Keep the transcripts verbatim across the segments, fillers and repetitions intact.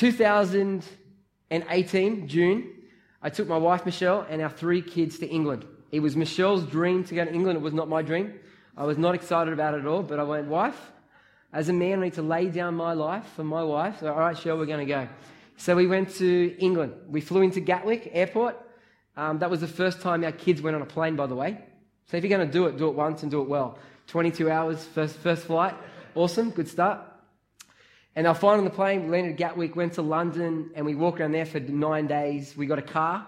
two thousand eighteen, June, I took my wife, Michelle, and our three kids to England. It was Michelle's dream to go to England. It was not my dream. I was not excited about it at all, but I went, wife, as a man, I need to lay down my life for my wife. So, all right, Michelle, we're going to go. So we went to England. We flew into Gatwick Airport. Um, that was the first time our kids went on a plane, by the way. So if you're going to do it, do it once and do it well. twenty-two hours, first first flight. Awesome, good start. And our flight on the plane, we landed at Gatwick, went to London, and we walked around there for nine days. We got a car,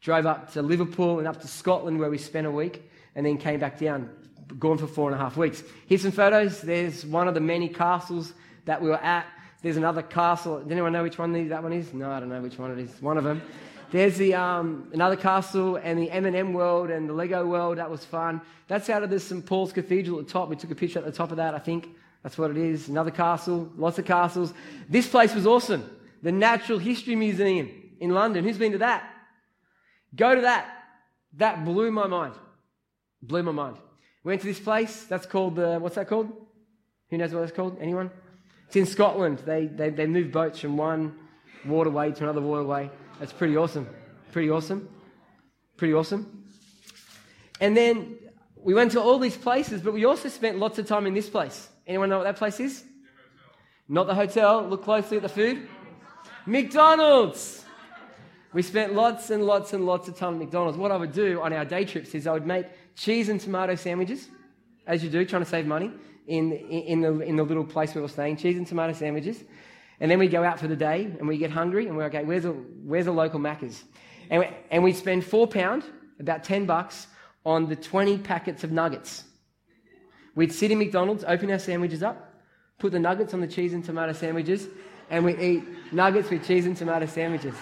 drove up to Liverpool and up to Scotland where we spent a week, and then came back down, gone for four and a half weeks. Here's some photos. There's one of the many castles that we were at. There's another castle. Does anyone know which one that one is? No, I don't know which one it is. One of them. There's the um, another castle and the M and M world and the Lego world. That was fun. That's out of the Saint Paul's Cathedral at the top. We took a picture at the top of that, I think. That's what it is. Another castle. Lots of castles. This place was awesome. The Natural History Museum in London. Who's been to that? Go to that. That blew my mind. Blew my mind. We went to this place. That's called the... What's that called? Who knows what it's called? Anyone? It's in Scotland. They, they, they move boats from one waterway to another waterway. That's pretty awesome. Pretty awesome. Pretty awesome. And then we went to all these places, but we also spent lots of time in this place. Anyone know what that place is? The Not the hotel. Look closely at the food. McDonald's. We spent lots and lots and lots of time at McDonald's. What I would do on our day trips is I would make cheese and tomato sandwiches, as you do, trying to save money, in, in, in, the, in the little place we were staying, cheese and tomato sandwiches. And then we go out for the day and we get hungry and we're okay, where's the, where's the local Macca's? And we, and we spend four pound, about ten bucks, on the twenty packets of nuggets. We'd sit in McDonald's, open our sandwiches up, put the nuggets on the cheese and tomato sandwiches, and we eat nuggets with cheese and tomato sandwiches.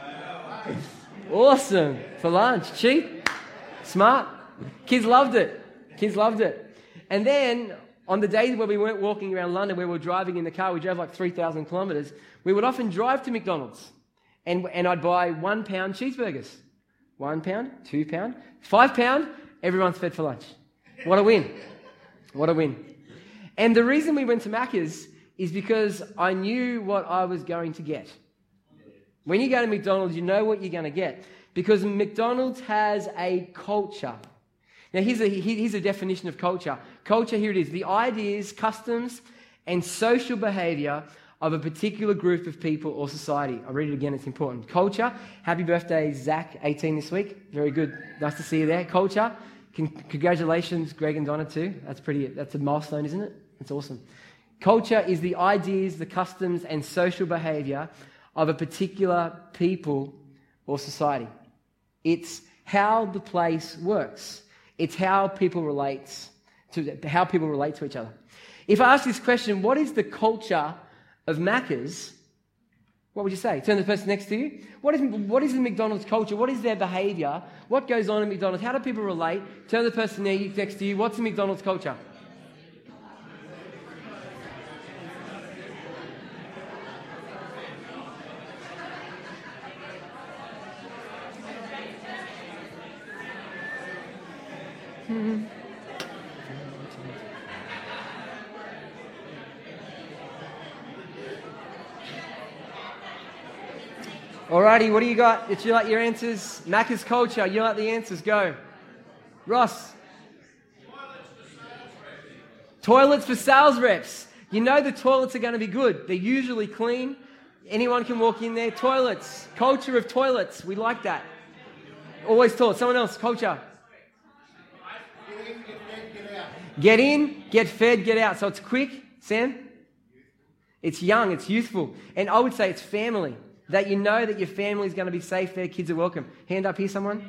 Wow. Awesome. For lunch. Cheap. Smart. Kids loved it. Kids loved it. And then on the days where we weren't walking around London, where we were driving in the car, we drove like three thousand kilometres, we would often drive to McDonald's and, and I'd buy one pound cheeseburgers. One pound, two pound, five pound, everyone's fed for lunch. What a win. What a win. And the reason we went to Macca's is because I knew what I was going to get. When you go to McDonald's, you know what you're going to get because McDonald's has a culture. Now, here's a, here's a definition of culture. Culture, here it is, the ideas, customs, and social behaviour of a particular group of people or society. I'll read it again, it's important. Culture, happy birthday, Zach, eighteen this week. Very good, nice to see you there. Culture, con- congratulations, Greg and Donna too. That's pretty, that's a milestone, isn't it? That's awesome. Culture is the ideas, the customs, and social behaviour of a particular people or society. It's how the place works. It's how people relate to how people relate to each other. If I ask this question, what is the culture of Macca's? What would you say? Turn to the person next to you. What is what is the McDonald's culture? What is their behaviour? What goes on in McDonald's? How do people relate? Turn to the person next to you. What's the McDonald's culture? Mm-hmm. Alrighty, what do you got? Did you like your answers? Macca's culture, you like the answers, go. Ross. Toilets for sales reps. You know the toilets are going to be good. They're usually clean. Anyone can walk in there. Toilets. Culture of toilets. We like that. Always toilets. Someone else, culture. Get in, get fed, get out. So it's quick, Sam. It's young, it's youthful. And I would say it's family. That you know that your family is going to be safe there, kids are welcome. Hand up here, someone.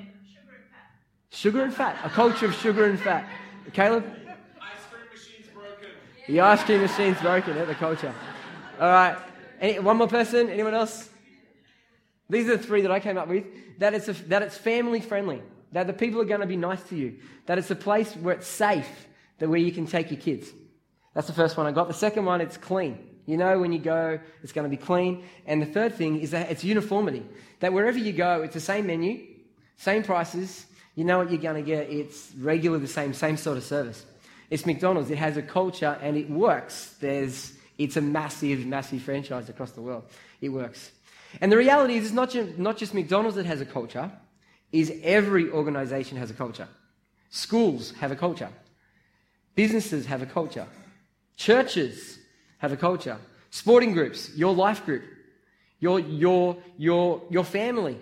Sugar and fat. Sugar and fat. A culture of sugar and fat. Caleb? Ice cream machine's broken. The ice cream machine's broken, yeah, the culture. All right. Any, one more person? Anyone else? These are the three that I came up with. That it's, a, that it's family friendly. That the people are going to be nice to you. That it's a place where it's safe. That where you can take your kids. That's the first one I got. The second one, it's clean. You know when you go, it's going to be clean. And the third thing is that it's uniformity. That wherever you go, it's the same menu, same prices. You know what you're going to get. It's regularly the same, same sort of service. It's McDonald's. It has a culture and it works. There's, It's a massive, massive franchise across the world. It works. And the reality is it's not just, not just McDonald's that has a culture, is every organisation has a culture. Schools have a culture. Businesses have a culture. Churches have a culture. Sporting groups, your life group, your, your, your, your family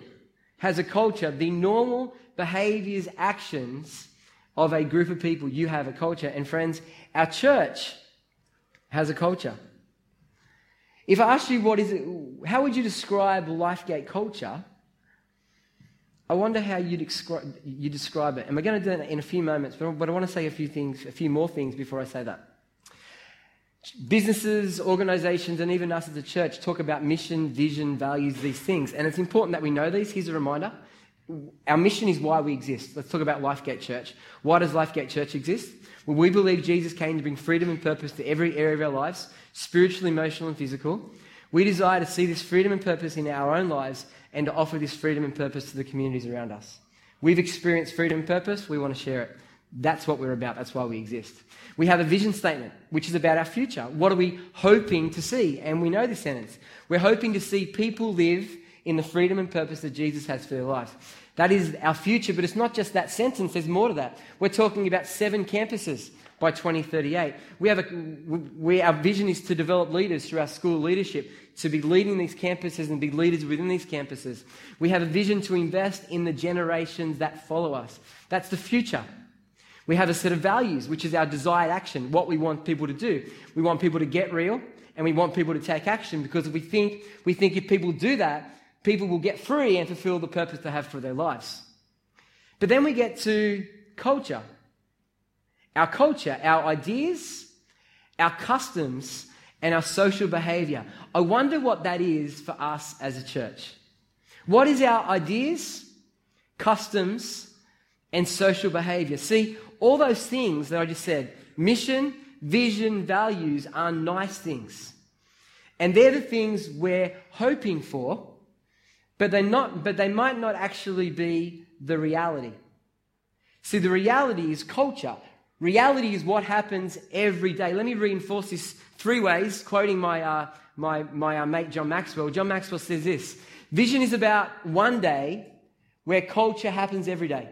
has a culture. The normal behaviours, actions of a group of people, you have a culture. And friends, our church has a culture. If I asked you what is it, how would you describe LifeGate culture, I wonder how you describe you describe it. And we're going to do that in a few moments, but I want to say a few things, a few more things before I say that. Businesses, organisations, and even us as a church talk about mission, vision, values, these things, and it's important that we know these. Here's a reminder: our mission is why we exist. Let's talk about LifeGate Church. Why does LifeGate Church exist? Well, we believe Jesus came to bring freedom and purpose to every area of our lives, spiritual, emotional, and physical. We desire to see this freedom and purpose in our own lives and to offer this freedom and purpose to the communities around us. We've experienced freedom and purpose. We want to share it. That's what we're about. That's why we exist. We have a vision statement, which is about our future. What are we hoping to see? And we know this sentence. We're hoping to see people live in the freedom and purpose that Jesus has for their lives. That is our future, but it's not just that sentence. There's more to that. We're talking about seven campuses by twenty thirty-eight. We have a, we, our vision is to develop leaders through our school leadership, to be leading these campuses and be leaders within these campuses. We have a vision to invest in the generations that follow us. That's the future. We have a set of values, which is our desired action, what we want people to do. We want people to get real, and we want people to take action, because we think we think if people do that, people will get free and fulfill the purpose they have for their lives. But then we get to culture. Our culture, our ideas, our customs, and our social behaviour. I wonder what that is for us as a church. What is our ideas, customs, and social behaviour? See, all those things that I just said, mission, vision, values, are nice things. And they're the things we're hoping for, But they not. But they might not actually be the reality. See, the reality is culture. Reality is what happens every day. Let me reinforce this three ways, quoting my uh, my my uh, mate John Maxwell. John Maxwell says this: vision is about one day where culture happens every day.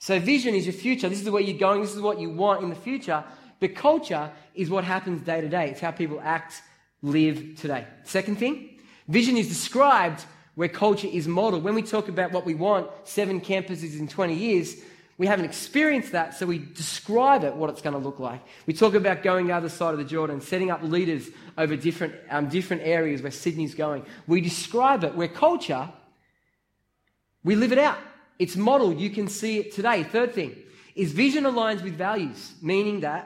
So vision is your future. This is where you're going. This is what you want in the future. But culture is what happens day to day. It's how people act, live today. Second thing, vision is described where culture is modelled. When we talk about what we want, seven campuses in twenty years, we haven't experienced that, so we describe it, what it's going to look like. We talk about going the other side of the Jordan, setting up leaders over different, um, different areas where Sydney's going. We describe it. Where culture, we live it out. It's modelled. You can see it today. Third thing is vision aligns with values, meaning that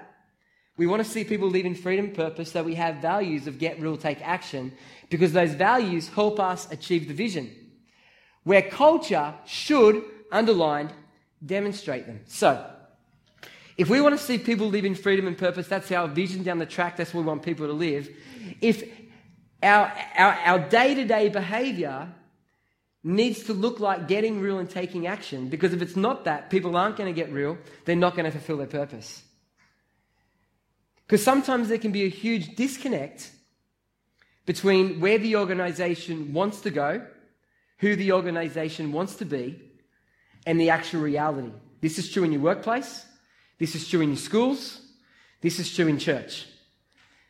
we want to see people live in freedom and purpose, so we have values of get real, take action, because those values help us achieve the vision. Where culture should, underlined, demonstrate them. So, if we want to see people live in freedom and purpose, that's our vision down the track, that's where we want people to live. If our, our, our day-to-day behaviour needs to look like getting real and taking action, because if it's not that, people aren't going to get real, they're not going to fulfil their purpose. Because sometimes there can be a huge disconnect between where the organisation wants to go, who the organisation wants to be, and the actual reality. This is true in your workplace. This is true in your schools. This is true in church.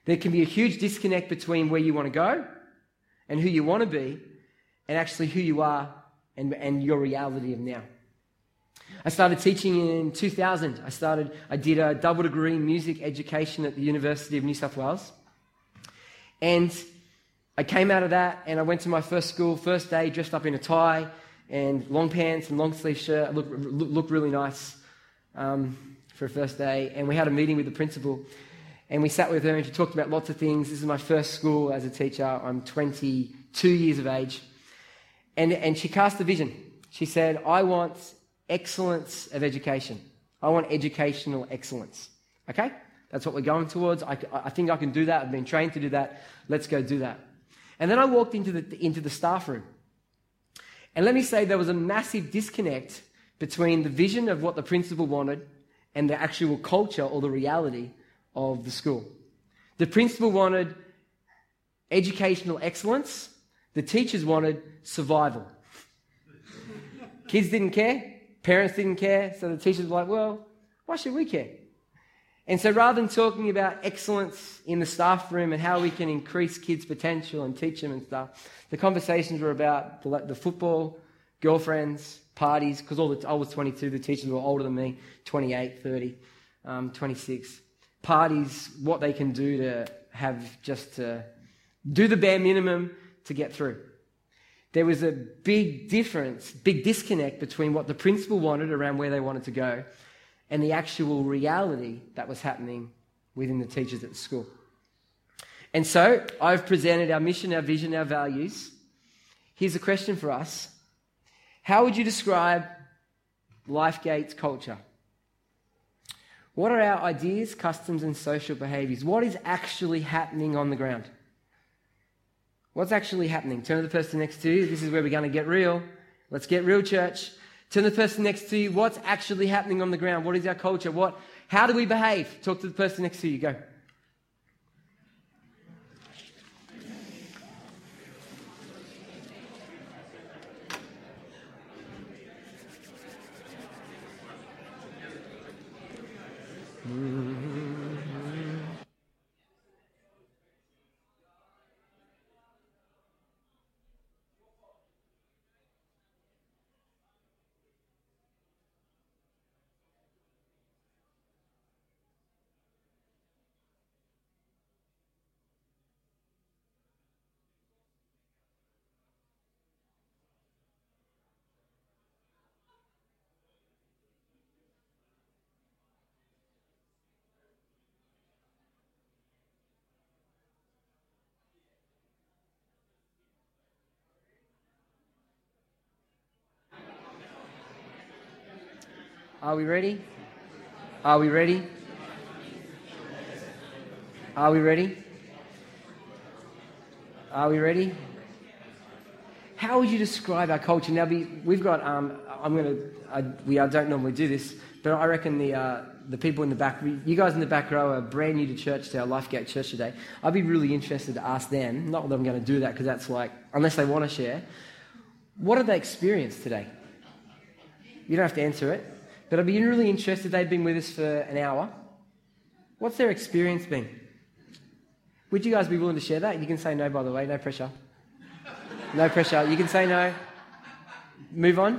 There can be a huge disconnect between where you want to go and who you want to be, and actually who you are and, and your reality of now. I started teaching in two thousand. I started, I did a double degree in music education at the University of New South Wales. And I came out of that and I went to my first school, first day, dressed up in a tie and long pants and long sleeve shirt. I looked, looked really nice um, for a first day. And we had a meeting with the principal and we sat with her and she talked about lots of things. This is my first school as a teacher. I'm twenty-two years of age. And, and she cast a vision. She said, I want excellence of education. I want educational excellence. Okay? That's what we're going towards. I, I think I can do that. I've been trained to do that. Let's go do that. And then I walked into the, into the staff room. And let me say there was a massive disconnect between the vision of what the principal wanted and the actual culture or the reality of the school. The principal wanted educational excellence. The teachers wanted survival. Kids didn't care. Parents didn't care. So the teachers were like, well, why should we care? And so rather than talking about excellence in the staff room and how we can increase kids' potential and teach them and stuff, the conversations were about the, the football, girlfriends, parties, because all the, I was twenty-two, the teachers were older than me, twenty-eight, thirty, um, twenty-six. Parties, what they can do to have just to do the bare minimum to get through. There was a big difference, big disconnect between what the principal wanted around where they wanted to go and the actual reality that was happening within the teachers at the school. And so I've presented our mission, our vision, our values. Here's a question for us. How would you describe LifeGate's culture? What are our ideas, customs, and social behaviours? What is actually happening on the ground? What's actually happening? Turn to the person next to you. This is where we're going to get real. Let's get real, church. Turn to the person next to you. What's actually happening on the ground? What is our culture? What? How do we behave? Talk to the person next to you. Go. Are we ready? Are we ready? Are we ready? Are we ready? How would you describe our culture? Now we, we've got. Um, I'm gonna. I, we I don't normally do this, but I reckon the uh, the people in the back, you guys in the back row, are brand new to church, to our LifeGate Church today. I'd be really interested to ask them. Not that I'm going to do that, because that's like, unless they want to share. What did they experience today? You don't have to answer it. But I'd be really interested, they've been with us for an hour. What's their experience been? Would you guys be willing to share that? You can say no, by the way, no pressure. No pressure. You can say no. Move on.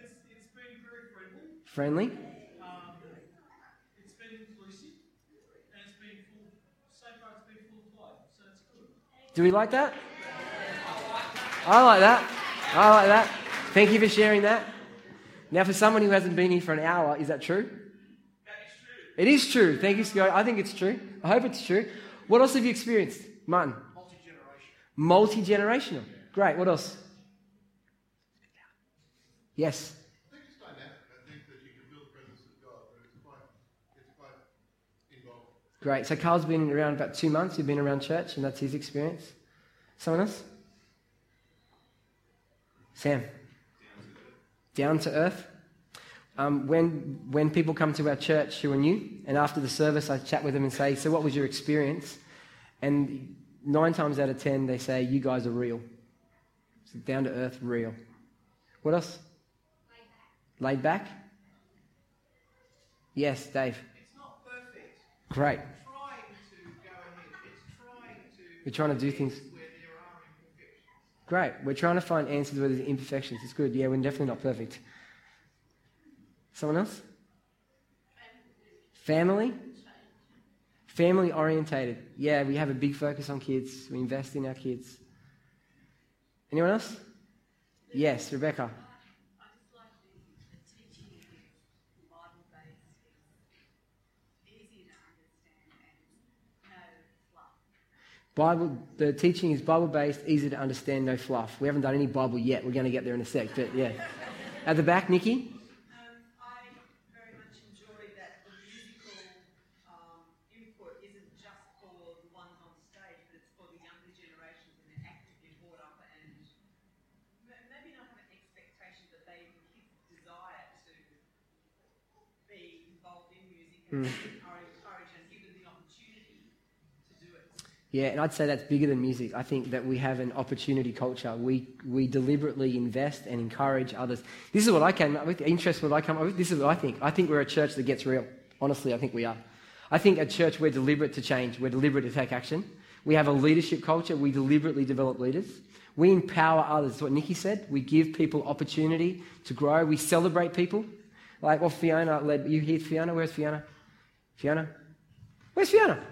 It's, it's been very friendly. Friendly. Um, it's been inclusive. And it's been full, so far it's been full of life, so it's good. Do we like that? I like that. I like that. Thank you for sharing that. Now, for someone who hasn't been here for an hour, is that true? That is true. It is true. Thank you, Scott. I think it's true. I hope it's true. What else have you experienced, Martin? Multi-generational. Multi-generational. Great. What else? Yes. I think it's dynamic. I think that you can feel the presence of God, but it's quite, it's quite involved. Great. So Carl's been around about two months. He's been around church, and that's his experience. Someone else? Sam. Down to earth. Um, when when people come to our church who are new, and after the service I chat with them and say, so what was your experience? And nine times out of ten they say, you guys are real. So down to earth, real. What else? Laid back. Laid back? Yes, Dave. It's not perfect. Great. It's trying to go ahead. It's trying to... We're trying to do things... Great. We're trying to find answers where there's imperfections. It's good. Yeah, we're definitely not perfect. Someone else? Family? Family orientated. Yeah, we have a big focus on kids. We invest in our kids. Anyone else? Yes, Rebecca. I just like the teaching is Bible-based, easy to understand, and no fluff. Bible, the teaching is Bible-based, easy to understand, no fluff. We haven't done any Bible yet. We're going to get there in a sec, but yeah. At the back, Nikki? Um, I very much enjoy that the musical um, input isn't just for the ones on stage, but it's for the younger generations, and they're actively brought up and maybe not have an expectation, but they desire to be involved in music and mm. are encouraged and given the opportunity to do it. Yeah, and I'd say that's bigger than music. I think that we have an opportunity culture. We we deliberately invest and encourage others. This is what I came up with. Interest what I come up with. This is what I think. I think we're a church that gets real. Honestly, I think we are. I think a church, we're deliberate to change. We're deliberate to take action. We have a leadership culture. We deliberately develop leaders. We empower others. That's what Nikki said. We give people opportunity to grow. We celebrate people. Like, well, Fiona led. You hear Fiona? Where's Fiona? Fiona? Where's Fiona? Fiona.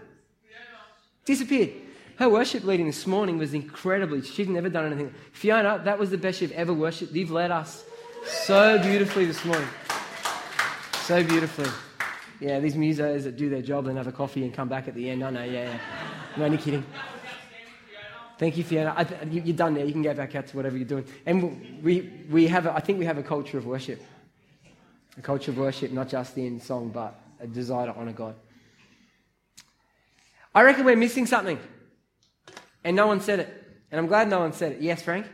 Disappeared. Her worship leading this morning was incredibly. She'd never done anything. Fiona, that was the best you've ever worshipped. You've led us so beautifully this morning. So beautifully. Yeah, these musos that do their job and have a coffee and come back at the end. I know, yeah, yeah. No, no kidding. Thank you, Fiona. I th- you're done now. You can go back out to whatever you're doing. And we we have, a, I think we have a culture of worship. A culture of worship, not just in song, but a desire to honour God. I reckon we're missing something. And no one said it. And I'm glad no one said it. Yes, Frank? Um,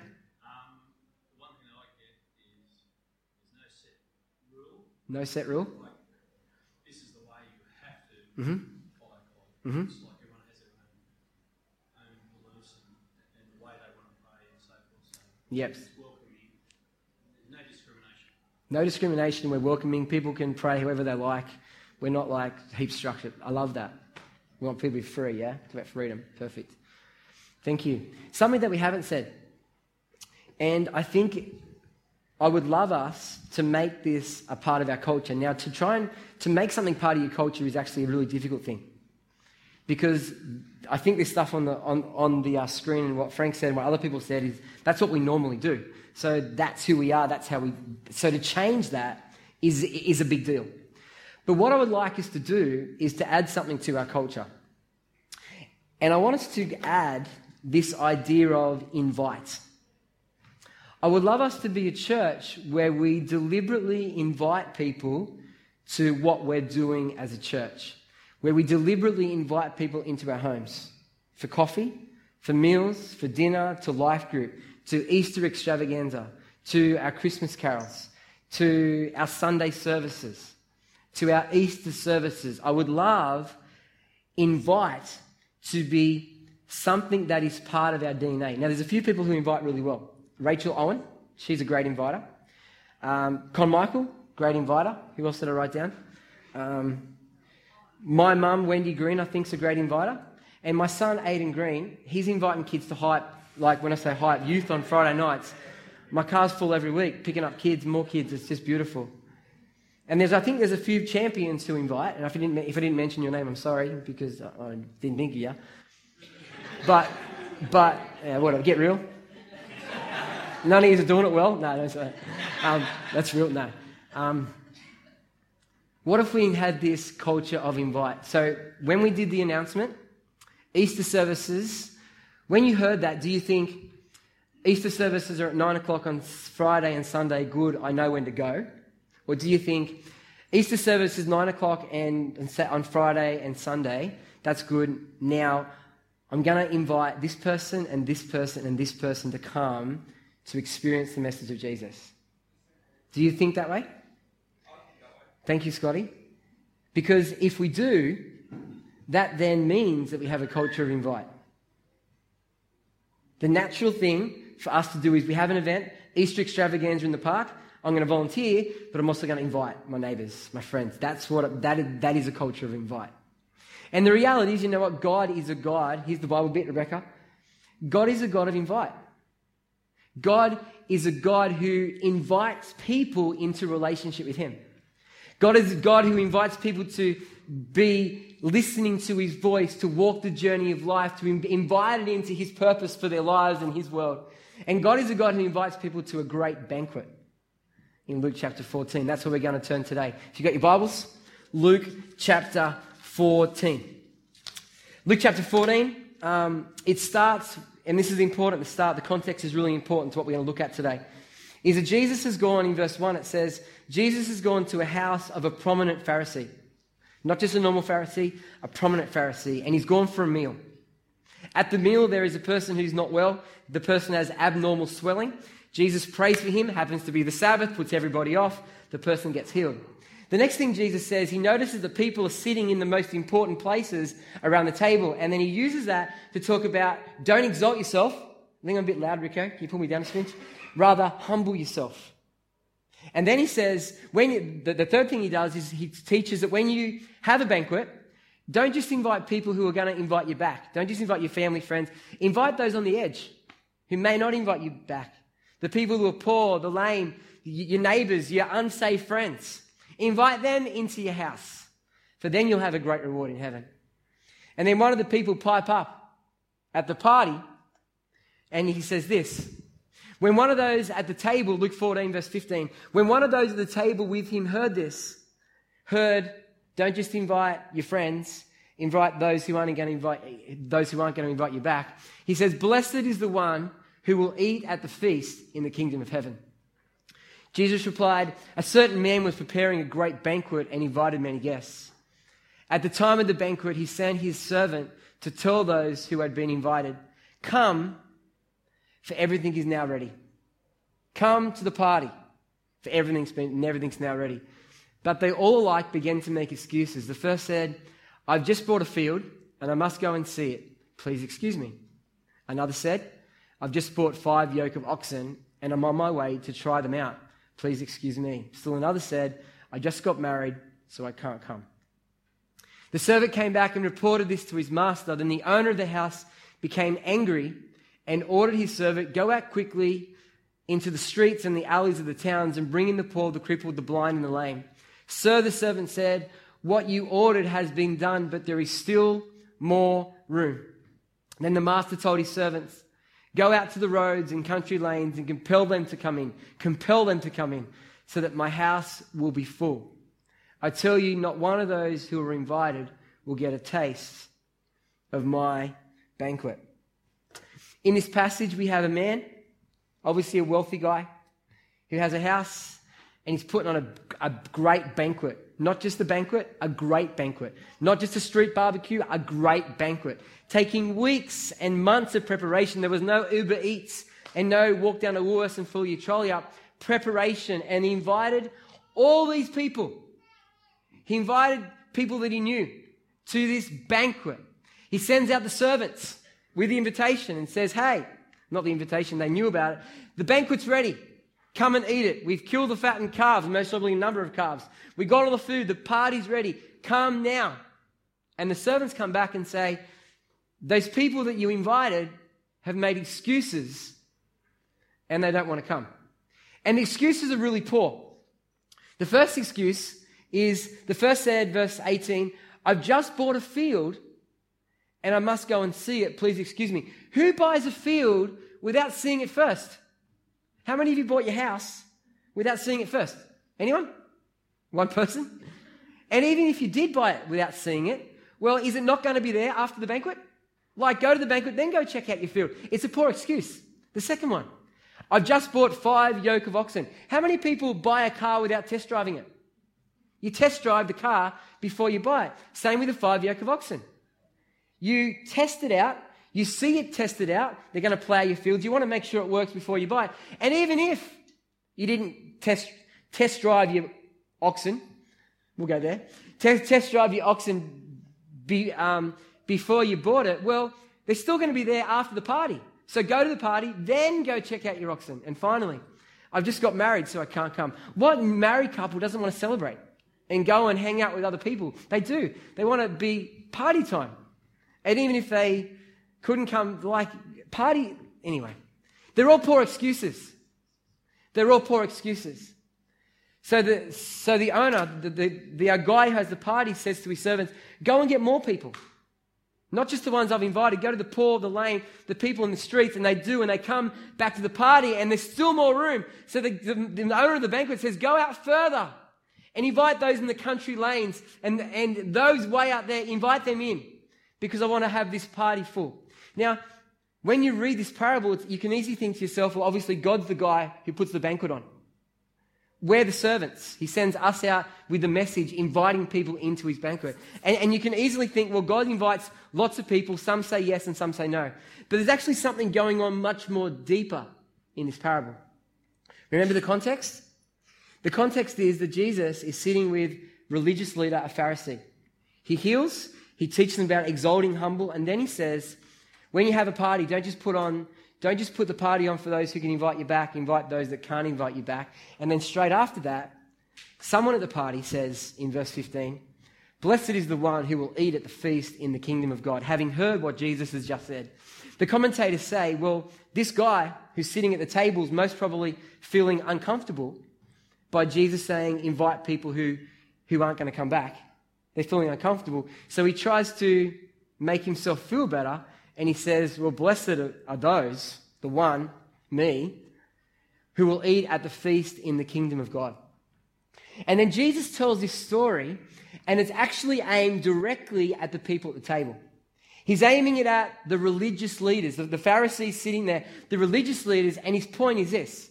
the one thing I like there is there's no set rule. No set rule? Like, this is the way you have to mm-hmm. follow God. Mm-hmm. It's like everyone has their own, own beliefs and, and the way they want to pray and so forth. So yep. It's welcoming. There's no discrimination. No discrimination. We're welcoming. People can pray whoever they like. We're not like heap structured. I love that. We want people to be free, yeah? It's about freedom. Perfect. Thank you. Something that we haven't said. And I think I would love us to make this a part of our culture. Now, to try and to make something part of your culture is actually a really difficult thing. Because I think this stuff on the on, on the uh, screen and what Frank said and what other people said is that's what we normally do. So that's who we are. That's how we... So to change that is is a big deal. But what I would like us to do is to add something to our culture. And I want us to add this idea of invite. I would love us to be a church where we deliberately invite people to what we're doing as a church, where we deliberately invite people into our homes for coffee, for meals, for dinner, to life group, to Easter extravaganza, to our Christmas carols, to our Sunday services, to our Easter services. I would love invite to be something that is part of our D N A. Now, there's a few people who invite really well. Rachel Owen, she's a great inviter. Um, Con Michael, great inviter. Who else did I write down? Um, my mum, Wendy Green, I think is a great inviter. And my son, Aidan Green, he's inviting kids to hype, like when I say hype, youth on Friday nights. My car's full every week, picking up kids, more kids. It's just beautiful. And there's, I think there's a few champions to invite. And if I didn't, if I didn't mention your name, I'm sorry, because I, I didn't think of you. But, but, uh, what, get real? None of you are doing it well? No, don't say that. Um, that's real, no. Um, what if we had this culture of invite? So when we did the announcement, Easter services, when you heard that, do you think Easter services are at nine o'clock on Friday and Sunday, good, I know when to go? Or do you think Easter service is nine o'clock and, and on Friday and Sunday, that's good. Now, I'm going to invite this person and this person and this person to come to experience the message of Jesus. Do you think that way? I think that way. Thank you, Scotty. Because if we do, that then means that we have a culture of invite. The natural thing for us to do is we have an event, Easter extravaganza in the park. I'm going to volunteer, but I'm also going to invite my neighbours, my friends. That's what it, that, is, that is a culture of invite. And the reality is, you know what? God is a God. Here's the Bible bit, Rebecca. God is a God of invite. God is a God who invites people into relationship with Him. God is a God who invites people to be listening to His voice, to walk the journey of life, to be invited into His purpose for their lives and His world. And God is a God who invites people to a great banquet. In Luke chapter fourteen. That's where we're going to turn today. If you've got your Bibles, Luke chapter fourteen. Luke chapter fourteen, um, it starts, and this is important to start, the context is really important to what we're going to look at today, is that Jesus has gone, in verse one it says, Jesus has gone to a house of a prominent Pharisee. Not just a normal Pharisee, a prominent Pharisee, and he's gone for a meal. At the meal there is a person who's not well, the person has abnormal swelling. Jesus prays for him, happens to be the Sabbath, puts everybody off, the person gets healed. The next thing Jesus says, he notices that people are sitting in the most important places around the table. And then he uses that to talk about, don't exalt yourself. I think I'm a bit loud, Rico. Can you pull me down a smidge? Rather, humble yourself. And then he says, when you, the, the third thing he does is he teaches that when you have a banquet, don't just invite people who are going to invite you back. Don't just invite your family, friends. Invite those on the edge who may not invite you back. The people who are poor, the lame, your neighbours, your unsafe friends. Invite them into your house, for then you'll have a great reward in heaven. And then one of the people pipe up at the party, and he says this, when one of those at the table, Luke fourteen, verse fifteen, when one of those at the table with him heard this, heard, don't just invite your friends, invite those who aren't going to invite, those who aren't going to invite you back. He says, blessed is the one who will eat at the feast in the kingdom of heaven. Jesus replied, a certain man was preparing a great banquet and invited many guests. At the time of the banquet, he sent his servant to tell those who had been invited, come, for everything is now ready. Come to the party, for everything's been, and everything's now ready. But they all alike began to make excuses. The first said, I've just bought a field and I must go and see it. Please excuse me. Another said, I've just bought five yoke of oxen and I'm on my way to try them out. Please excuse me. Still another said, I just got married, so I can't come. The servant came back and reported this to his master. Then the owner of the house became angry and ordered his servant, go out quickly into the streets and the alleys of the towns and bring in the poor, the crippled, the blind, and the lame. Sir, the servant said, what you ordered has been done, but there is still more room. Then the master told his servants, go out to the roads and country lanes and compel them to come in. Compel them to come in so that my house will be full. I tell you, not one of those who are invited will get a taste of my banquet. In this passage, we have a man, obviously a wealthy guy, who has a house and he's putting on a, a great banquet. Not just a banquet, a great banquet. Not just a street barbecue, a great banquet. Taking weeks and months of preparation. There was no Uber Eats and no walk down to Woolworths and fill your trolley up. Preparation. And he invited all these people. He invited people that he knew to this banquet. He sends out the servants with the invitation and says, hey, not the invitation, they knew about it. The banquet's ready. Come and eat it. We've killed the fattened calves, most probably a number of calves. We got all the food. The party's ready. Come now. And the servants come back and say, those people that you invited have made excuses and they don't want to come. And the excuses are really poor. The first excuse is, the first said, verse eighteen, I've just bought a field and I must go and see it. Please excuse me. Who buys a field without seeing it first? How many of you bought your house without seeing it first? Anyone? One person? And even if you did buy it without seeing it, well, is it not going to be there after the banquet? Like, go to the banquet, then go check out your field. It's a poor excuse. The second one, I've just bought five yoke of oxen. How many people buy a car without test driving it? You test drive the car before you buy it. Same with the five yoke of oxen. You test it out. You see it tested out. They're going to plow your fields. You want to make sure it works before you buy it. And even if you didn't test test drive your oxen, we'll go there, test, test drive your oxen be, um, before you bought it, well, they're still going to be there after the party. So go to the party, then go check out your oxen. And finally, I've just got married, so I can't come. What married couple doesn't want to celebrate and go and hang out with other people? They do. They want to be party time. And even if they couldn't come, like, party, anyway. They're all poor excuses. They're all poor excuses. So the so the owner, the, the, the guy who has the party says to his servants, go and get more people. Not just the ones I've invited. Go to the poor, the lame, the people in the streets, and they do, and they come back to the party, and there's still more room. So the, the, the owner of the banquet says, go out further and invite those in the country lanes, and, and those way out there, invite them in, because I want to have this party full. Now, when you read this parable, it's, you can easily think to yourself, well, obviously God's the guy who puts the banquet on. We're the servants. He sends us out with the message, inviting people into his banquet. And, and you can easily think, well, God invites lots of people. Some say yes and some say no. But there's actually something going on much more deeper in this parable. Remember the context? The context is that Jesus is sitting with religious leader, a Pharisee. He heals, he teaches them about exalting humble, and then he says, when you have a party, don't just put on, don't just put the party on for those who can invite you back, invite those that can't invite you back. And then straight after that, someone at the party says in verse fifteen, blessed is the one who will eat at the feast in the kingdom of God, having heard what Jesus has just said. The commentators say, well, this guy who's sitting at the table is most probably feeling uncomfortable by Jesus saying, invite people who, who aren't going to come back. They're feeling uncomfortable. So he tries to make himself feel better, and he says, well, blessed are those, the one, me, who will eat at the feast in the kingdom of God. And then Jesus tells this story, and it's actually aimed directly at the people at the table. He's aiming it at the religious leaders, the Pharisees sitting there, the religious leaders, and his point is this,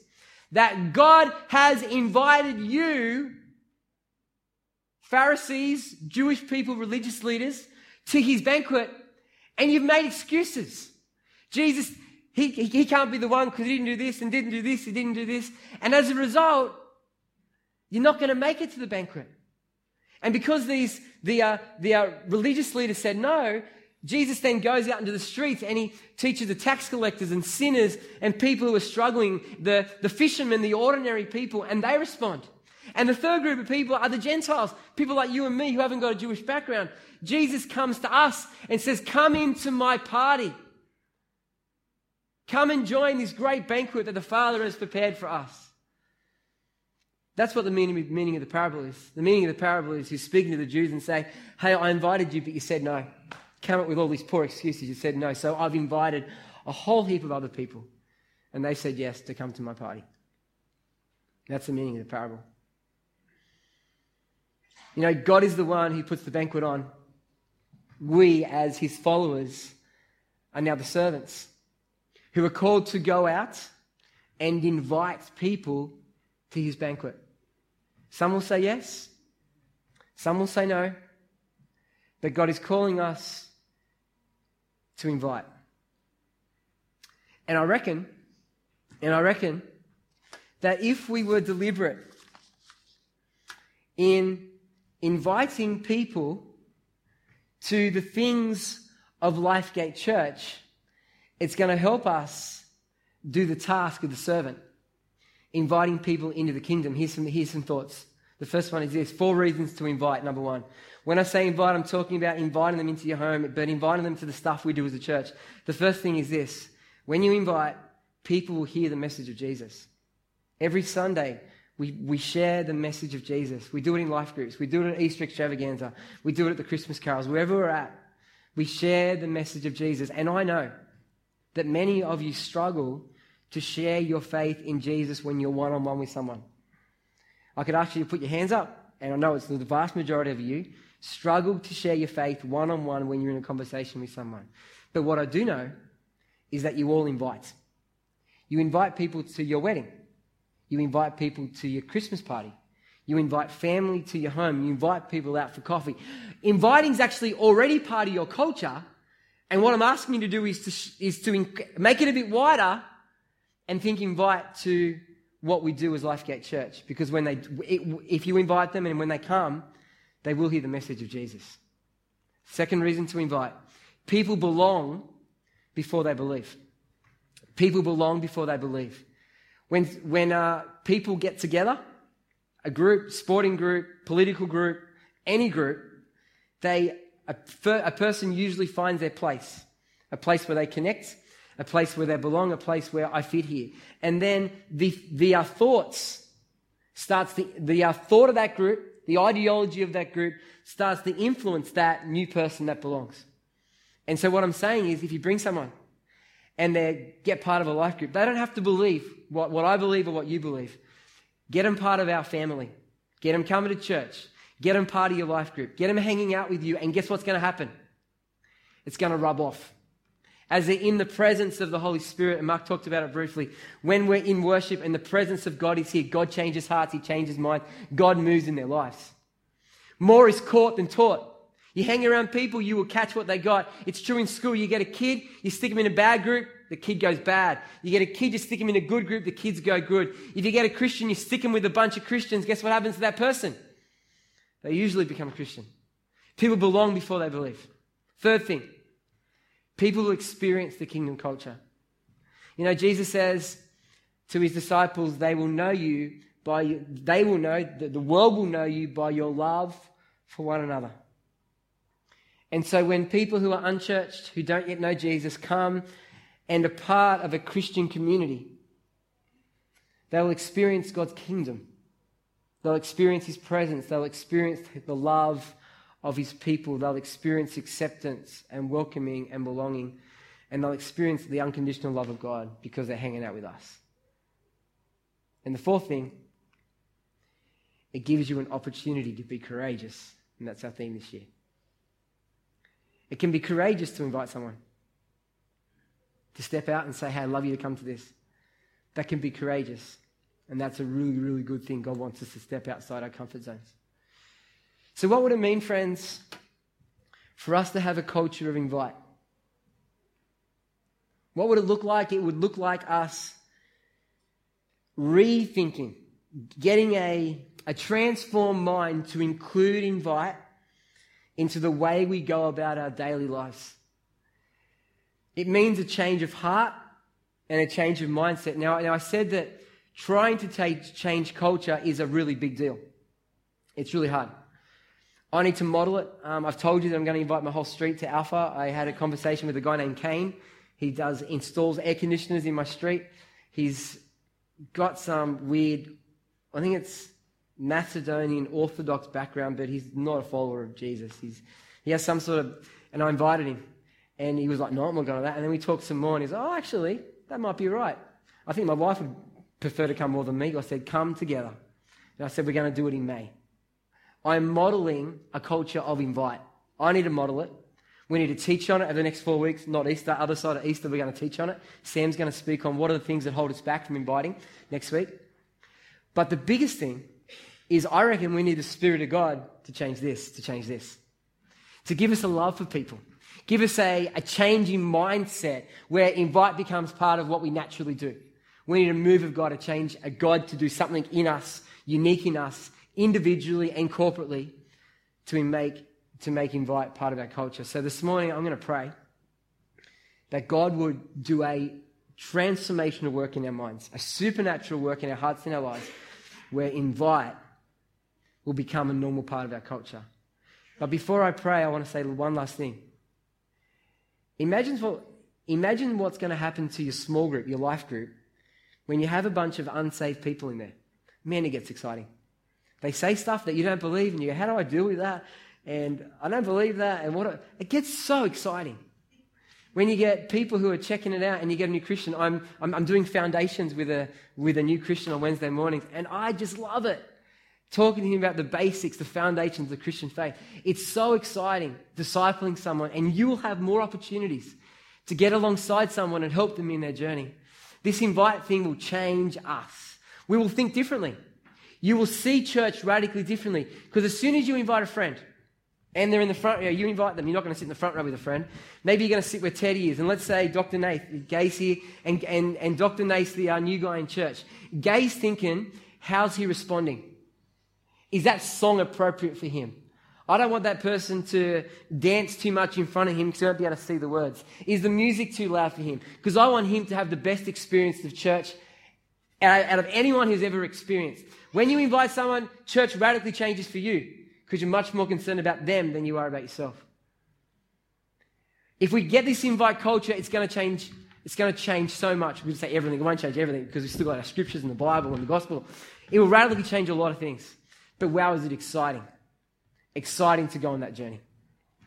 that God has invited you, Pharisees, Jewish people, religious leaders, to his banquet, and you've made excuses. Jesus, he, he can't be the one because he didn't do this and didn't do this, he didn't do this, and as a result, you're not going to make it to the banquet. And because these the uh, the uh, religious leaders said no, Jesus then goes out into the streets and he teaches the tax collectors and sinners and people who are struggling, the, the fishermen, the ordinary people, and they respond. And the third group of people are the Gentiles, people like you and me who haven't got a Jewish background. Jesus comes to us and says, come into my party. Come and join this great banquet that the Father has prepared for us. That's what the meaning, meaning of the parable is. The meaning of the parable is he's speaking to the Jews and saying, hey, I invited you, but you said no. Come up with all these poor excuses. You said no. So I've invited a whole heap of other people, and they said yes to come to my party. That's the meaning of the parable. You know, God is the one who puts the banquet on. We, as his followers, are now the servants who are called to go out and invite people to his banquet. Some will say yes, some will say no, but God is calling us to invite. And I reckon, and I reckon that if we were deliberate in inviting people to the things of LifeGate Church, it's going to help us do the task of the servant, inviting people into the kingdom. Here's some, here's some thoughts. The first one is this, four reasons to invite, number one. When I say invite, I'm talking about inviting them into your home, but inviting them to the stuff we do as a church. The first thing is this, when you invite, people will hear the message of Jesus. Every Sunday, we, we share the message of Jesus. We do it in life groups. We do it at Easter extravaganza. We do it at the Christmas carols. Wherever we're at, we share the message of Jesus. And I know that many of you struggle to share your faith in Jesus when you're one-on-one with someone. I could ask you to put your hands up, and I know it's the vast majority of you, struggle to share your faith one-on-one when you're in a conversation with someone. But what I do know is that you all invite. You invite people to your wedding. You invite people to your Christmas party. You invite family to your home. You invite people out for coffee. Inviting is actually already part of your culture, and what I'm asking you to do is to, is to inc- make it a bit wider and think invite to what we do as LifeGate Church, because when they, it, if you invite them and when they come, they will hear the message of Jesus. Second reason to invite, people belong before they believe. People belong before they believe. When, when uh, people get together, a group, sporting group, political group, any group, they a, a person usually finds their place, a place where they connect, a place where they belong, a place where I fit here. And then the the our thoughts starts the the our thought of that group, the ideology of that group starts to influence that new person that belongs. And so what I'm saying is, if you bring someone and they get part of a life group, they don't have to believe what, what I believe or what you believe. Get them part of our family. Get them coming to church. Get them part of your life group. Get them hanging out with you. And guess what's going to happen? It's going to rub off. As they're in the presence of the Holy Spirit, and Mark talked about it briefly, when we're in worship and the presence of God is here, God changes hearts, he changes minds, God moves in their lives. More is caught than taught. You hang around people, you will catch what they got. It's true in school. You get a kid, you stick them in a bad group, the kid goes bad. You get a kid, you stick him in a good group, the kids go good. If you get a Christian, you stick him with a bunch of Christians, guess what happens to that person? They usually become Christian. People belong before they believe. Third thing, people will experience the kingdom culture. You know, Jesus says to his disciples, they will know you by, they will know, the, the world will know you by your love for one another. And so when people who are unchurched, who don't yet know Jesus, come and are part of a Christian community, they will experience God's kingdom. They'll experience his presence. They'll experience the love of his people. They'll experience acceptance and welcoming and belonging. And they'll experience the unconditional love of God because they're hanging out with us. And the fourth thing, it gives you an opportunity to be courageous. And that's our theme this year. It can be courageous to invite someone, to step out and say, hey, I'd love you to come to this. That can be courageous. And that's a really, really good thing. God wants us to step outside our comfort zones. So what would it mean, friends, for us to have a culture of invite? What would it look like? It would look like us rethinking, getting a, a transformed mind to include invite into the way we go about our daily lives. It means a change of heart and a change of mindset. Now, now I said that trying to take, change culture is a really big deal. It's really hard. I need to model it. Um, I've told you that I'm going to invite my whole street to Alpha. I had a conversation with a guy named Kane. He does installs air conditioners in my street. He's got some weird, I think it's Macedonian Orthodox background, but he's not a follower of Jesus. He's, he has some sort of, and I invited him, and he was like, no, I'm not going to that. And then we talked some more, and he's like, oh, actually, that might be right. I think my wife would prefer to come more than me. I said, come together. And I said, we're going to do it in May. I'm modeling a culture of invite. I need to model it. We need to teach on it over the next four weeks, not Easter. Other side of Easter, we're going to teach on it. Sam's going to speak on what are the things that hold us back from inviting next week. But the biggest thing is I reckon we need the Spirit of God to change this, to change this, to give us a love for people, give us a, a changing mindset where invite becomes part of what we naturally do. We need a move of God, a change, a God to do something in us, unique in us, individually and corporately, to make to make invite part of our culture. So this morning I'm going to pray that God would do a transformational work in our minds, a supernatural work in our hearts and our lives, where invite will become a normal part of our culture. But before I pray, I want to say one last thing. Imagine what, imagine what's going to happen to your small group, your life group, when you have a bunch of unsaved people in there. Man, it gets exciting. They say stuff that you don't believe, and you go, how do I deal with that? And I don't believe that. And what it gets so exciting. When you get people who are checking it out and you get a new Christian, I'm, I'm I'm doing foundations with a with a new Christian on Wednesday mornings, and I just love it. Talking to him about the basics, the foundations of the Christian faith. It's so exciting discipling someone, and you will have more opportunities to get alongside someone and help them in their journey. This invite thing will change us. We will think differently. You will see church radically differently, because as soon as you invite a friend, and they're in the front row, you invite them. You're not going to sit in the front row with a friend. Maybe you're going to sit where Teddy is. And let's say Doctor Nath, Gay's here, and, and, and Doctor Nath, the, our new guy in church. Gay's thinking, how's he responding? Is that song appropriate for him? I don't want that person to dance too much in front of him because he won't be able to see the words. Is the music too loud for him? Because I want him to have the best experience of church out of anyone who's ever experienced. When you invite someone, church radically changes for you, because you're much more concerned about them than you are about yourself. If we get this invite culture, it's going to change. It's going to change so much. We'll say everything. It won't change everything because we've still got our scriptures and the Bible and the gospel. It will radically change a lot of things. But wow, is it exciting. Exciting to go on that journey.